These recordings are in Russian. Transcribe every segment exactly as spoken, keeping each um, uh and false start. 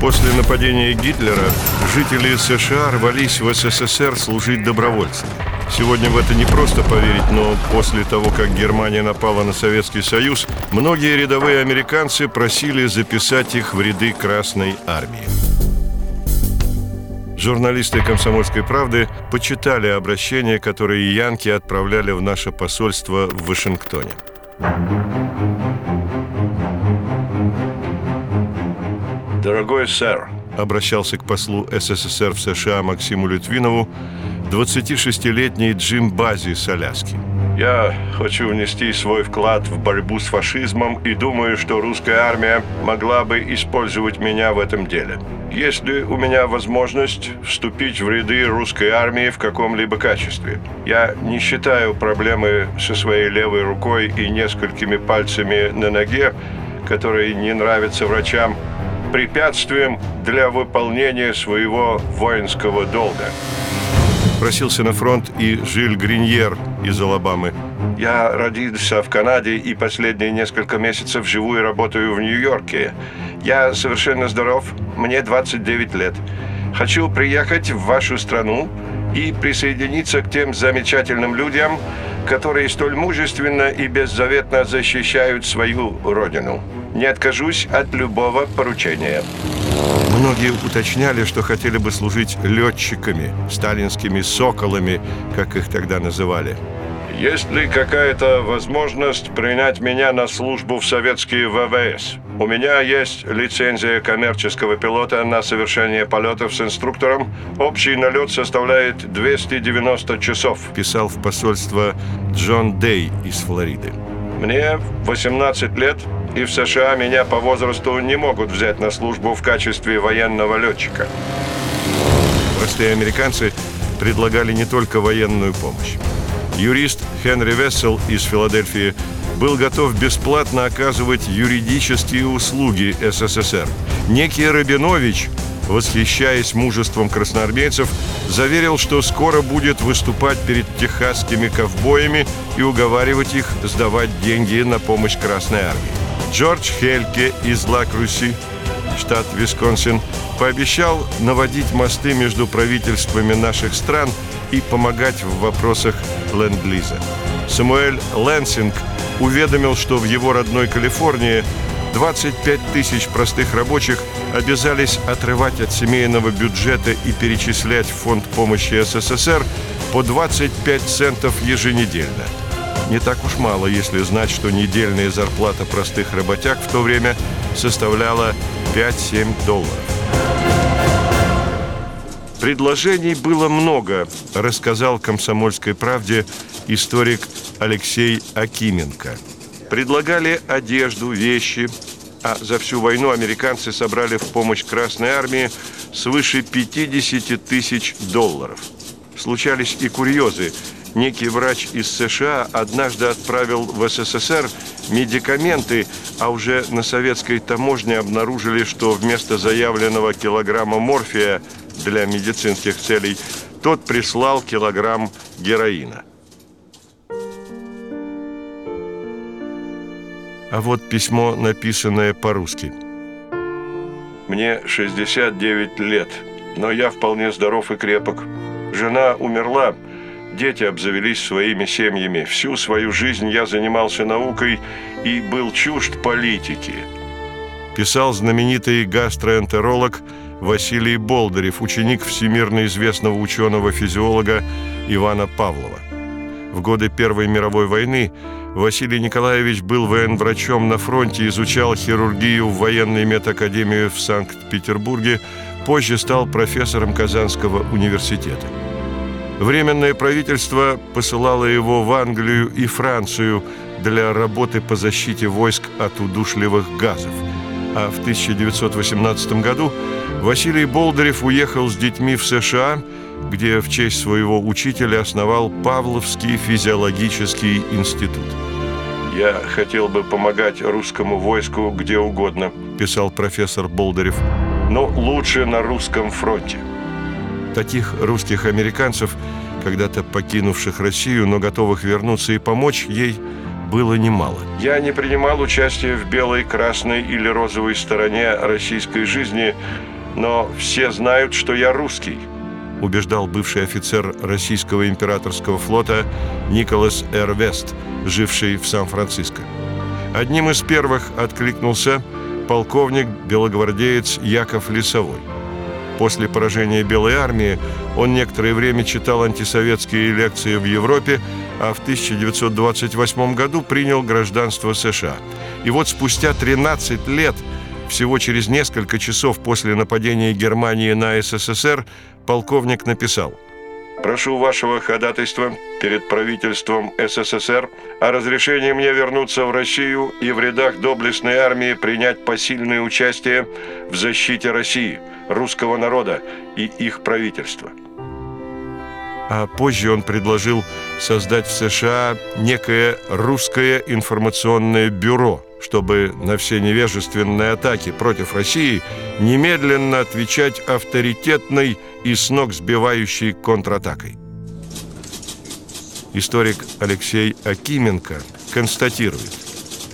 После нападения Гитлера жители США рвались в СССР служить добровольцам. Сегодня в это непросто поверить, но после того, как Германия напала на Советский Союз, многие рядовые американцы просили записать их в ряды Красной Армии. Журналисты «Комсомольской правды» почитали обращения, которые янки отправляли в наше посольство в Вашингтоне. «Дорогой сэр», – обращался к послу СССР в США Максиму Литвинову двадцатишестилетний Джим Бази с Аляски. «Я хочу внести свой вклад в борьбу с фашизмом и думаю, что русская армия могла бы использовать меня в этом деле. Есть ли у меня возможность вступить в ряды русской армии в каком-либо качестве? Я не считаю проблемы со своей левой рукой и несколькими пальцами на ноге, которые не нравятся врачам, препятствием для выполнения своего воинского долга». Просился на фронт и Жиль Гриньер из Алабамы. «Я родился в Канаде и последние несколько месяцев живу и работаю в Нью-Йорке. Я совершенно здоров, мне двадцать девять лет. Хочу приехать в вашу страну и присоединиться к тем замечательным людям, которые столь мужественно и беззаветно защищают свою родину. Не откажусь от любого поручения». Многие уточняли, что хотели бы служить летчиками, сталинскими соколами, как их тогда называли. «Есть ли какая-то возможность принять меня на службу в советские ВВС? У меня есть лицензия коммерческого пилота на совершение полетов с инструктором. Общий налет составляет двести девяносто часов», писал в посольство Джон Дэй из Флориды. «Мне восемнадцать лет, и в США меня по возрасту не могут взять на службу в качестве военного летчика». Простые американцы предлагали не только военную помощь. Юрист Хенри Вессел из Филадельфии был готов бесплатно оказывать юридические услуги СССР. Некий Рабинович, восхищаясь мужеством красноармейцев, заверил, что скоро будет выступать перед техасскими ковбоями и уговаривать их сдавать деньги на помощь Красной Армии. Джордж Хельке из Ла-Круси, штат Висконсин, пообещал наводить мосты между правительствами наших стран и помогать в вопросах Ленд-Лиза. Самуэль Лэнсинг уведомил, что в его родной Калифорнии двадцать пять тысяч простых рабочих обязались отрывать от семейного бюджета и перечислять в фонд помощи СССР по двадцать пять центов еженедельно. Не так уж мало, если знать, что недельная зарплата простых работяг в то время составляла пять-семь долларов. «Предложений было много», – рассказал «Комсомольской правде» историк Алексей Акименко. Предлагали одежду, вещи, а за всю войну американцы собрали в помощь Красной Армии свыше пятьдесят тысяч долларов. Случались и курьезы. Некий врач из США однажды отправил в СССР медикаменты, а уже на советской таможне обнаружили, что вместо заявленного килограмма морфия для медицинских целей тот прислал килограмм героина. А вот письмо, написанное по-русски. «Мне шестьдесят девять лет, но я вполне здоров и крепок. Жена умерла, дети обзавелись своими семьями. Всю свою жизнь я занимался наукой и был чужд политики», писал знаменитый гастроэнтеролог Василий Болдырев, ученик всемирно известного ученого-физиолога Ивана Павлова. В годы Первой мировой войны Василий Николаевич был военврачом на фронте, изучал хирургию в военной медакадемии в Санкт-Петербурге, позже стал профессором Казанского университета. Временное правительство посылало его в Англию и Францию для работы по защите войск от удушливых газов. А в тысяча девятьсот восемнадцатом году Василий Болдырев уехал с детьми в США, где в честь своего учителя основал Павловский физиологический институт. «Я хотел бы помогать русскому войску где угодно», – писал профессор Болдырев, – «но лучше на русском фронте». Таких русских американцев, когда-то покинувших Россию, но готовых вернуться и помочь ей, было немало. «Я не принимал участия в белой, красной или розовой стороне российской жизни, но все знают, что я русский», убеждал бывший офицер российского императорского флота Николас Эрвест, живший в Сан-Франциско. Одним из первых откликнулся полковник-белогвардеец Яков Лисовой. После поражения Белой армии он некоторое время читал антисоветские лекции в Европе, а в тысяча девятьсот двадцать восьмом году принял гражданство США. И вот спустя тринадцать лет, всего через несколько часов после нападения Германии на СССР, полковник написал: «Прошу вашего ходатайства перед правительством СССР о разрешении мне вернуться в Россию и в рядах доблестной армии принять посильное участие в защите России, русского народа и их правительства». А позже он предложил создать в США некое русское информационное бюро, чтобы на все невежественные атаки против России немедленно отвечать авторитетной и с ног сбивающей контратакой. Историк Алексей Акименко констатирует: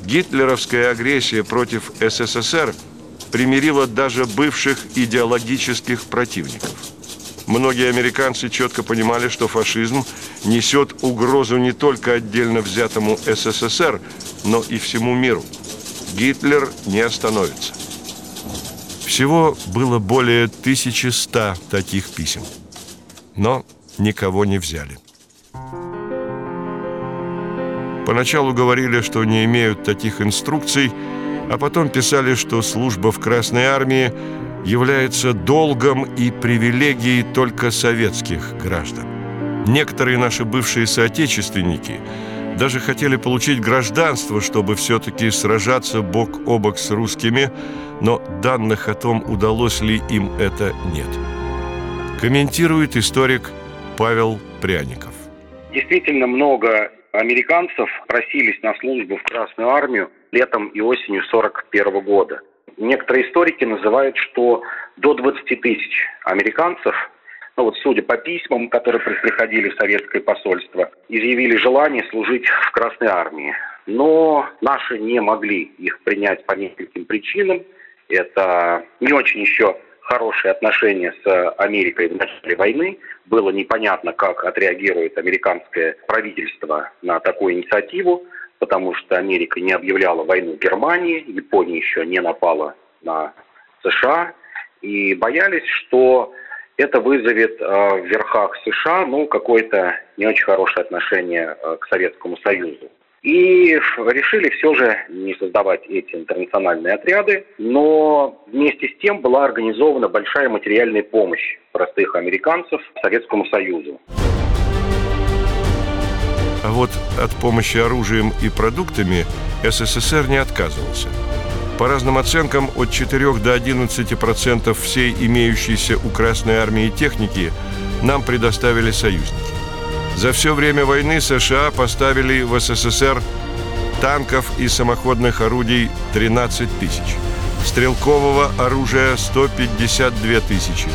гитлеровская агрессия против СССР примирила даже бывших идеологических противников. Многие американцы четко понимали, что фашизм несет угрозу не только отдельно взятому СССР, но и всему миру. Гитлер не остановится. Всего было более тысячи ста таких писем, но никого не взяли. Поначалу говорили, что не имеют таких инструкций, а потом писали, что служба в Красной Армии является долгом и привилегией только советских граждан. Некоторые наши бывшие соотечественники даже хотели получить гражданство, чтобы все-таки сражаться бок о бок с русскими, но данных о том, удалось ли им это, нет. Комментирует историк Павел Пряников. Действительно много американцев просились на службу в Красную Армию летом и осенью сорок первого года. Некоторые историки называют, что до двадцати тысяч американцев, ну вот судя по письмам, которые приходили в советское посольство, изъявили желание служить в Красной Армии. Но наши не могли их принять по нескольким причинам. Это не очень еще хорошие отношения с Америкой в начале войны. Было непонятно, как отреагирует американское правительство на такую инициативу, потому что Америка не объявляла войну Германии, Япония еще не напала на США, и боялись, что это вызовет э, в верхах США ну, какое-то не очень хорошее отношение э, к Советскому Союзу. И решили все же не создавать эти интернациональные отряды, но вместе с тем была организована большая материальная помощь простых американцев Советскому Союзу. А вот от помощи оружием и продуктами СССР не отказывался. По разным оценкам, от четырех до одиннадцати процентов всей имеющейся у Красной Армии техники нам предоставили союзники. За все время войны США поставили в СССР танков и самоходных орудий тринадцать тысяч, стрелкового оружия сто пятьдесят две тысячи,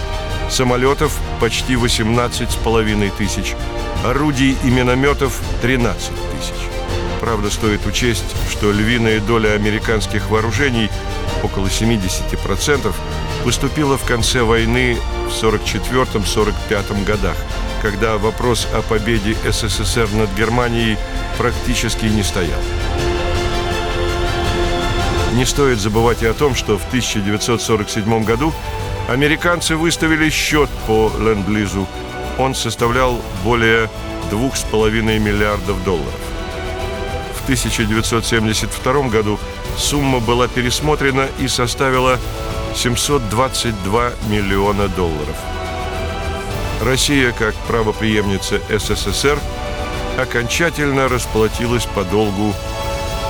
самолетов почти восемнадцать с половиной тысяч, орудий и минометов тринадцать тысяч. Правда, стоит учесть, что львиная доля американских вооружений, около семьдесят процентов, поступила в конце войны в сорок четвёртом — сорок пятом годах, когда вопрос о победе СССР над Германией практически не стоял. Не стоит забывать и о том, что в тысяча девятьсот сорок седьмом году американцы выставили счет по Ленд-Лизу. Он составлял более двух с половиной миллиардов долларов. В тысяча девятьсот семьдесят втором году сумма была пересмотрена и составила семьсот двадцать два миллиона долларов. Россия, как правопреемница СССР, окончательно расплатилась по долгу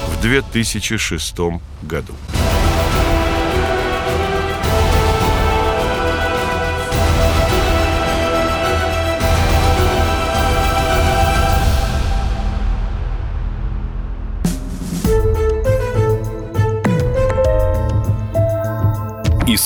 в две тысячи шестом году.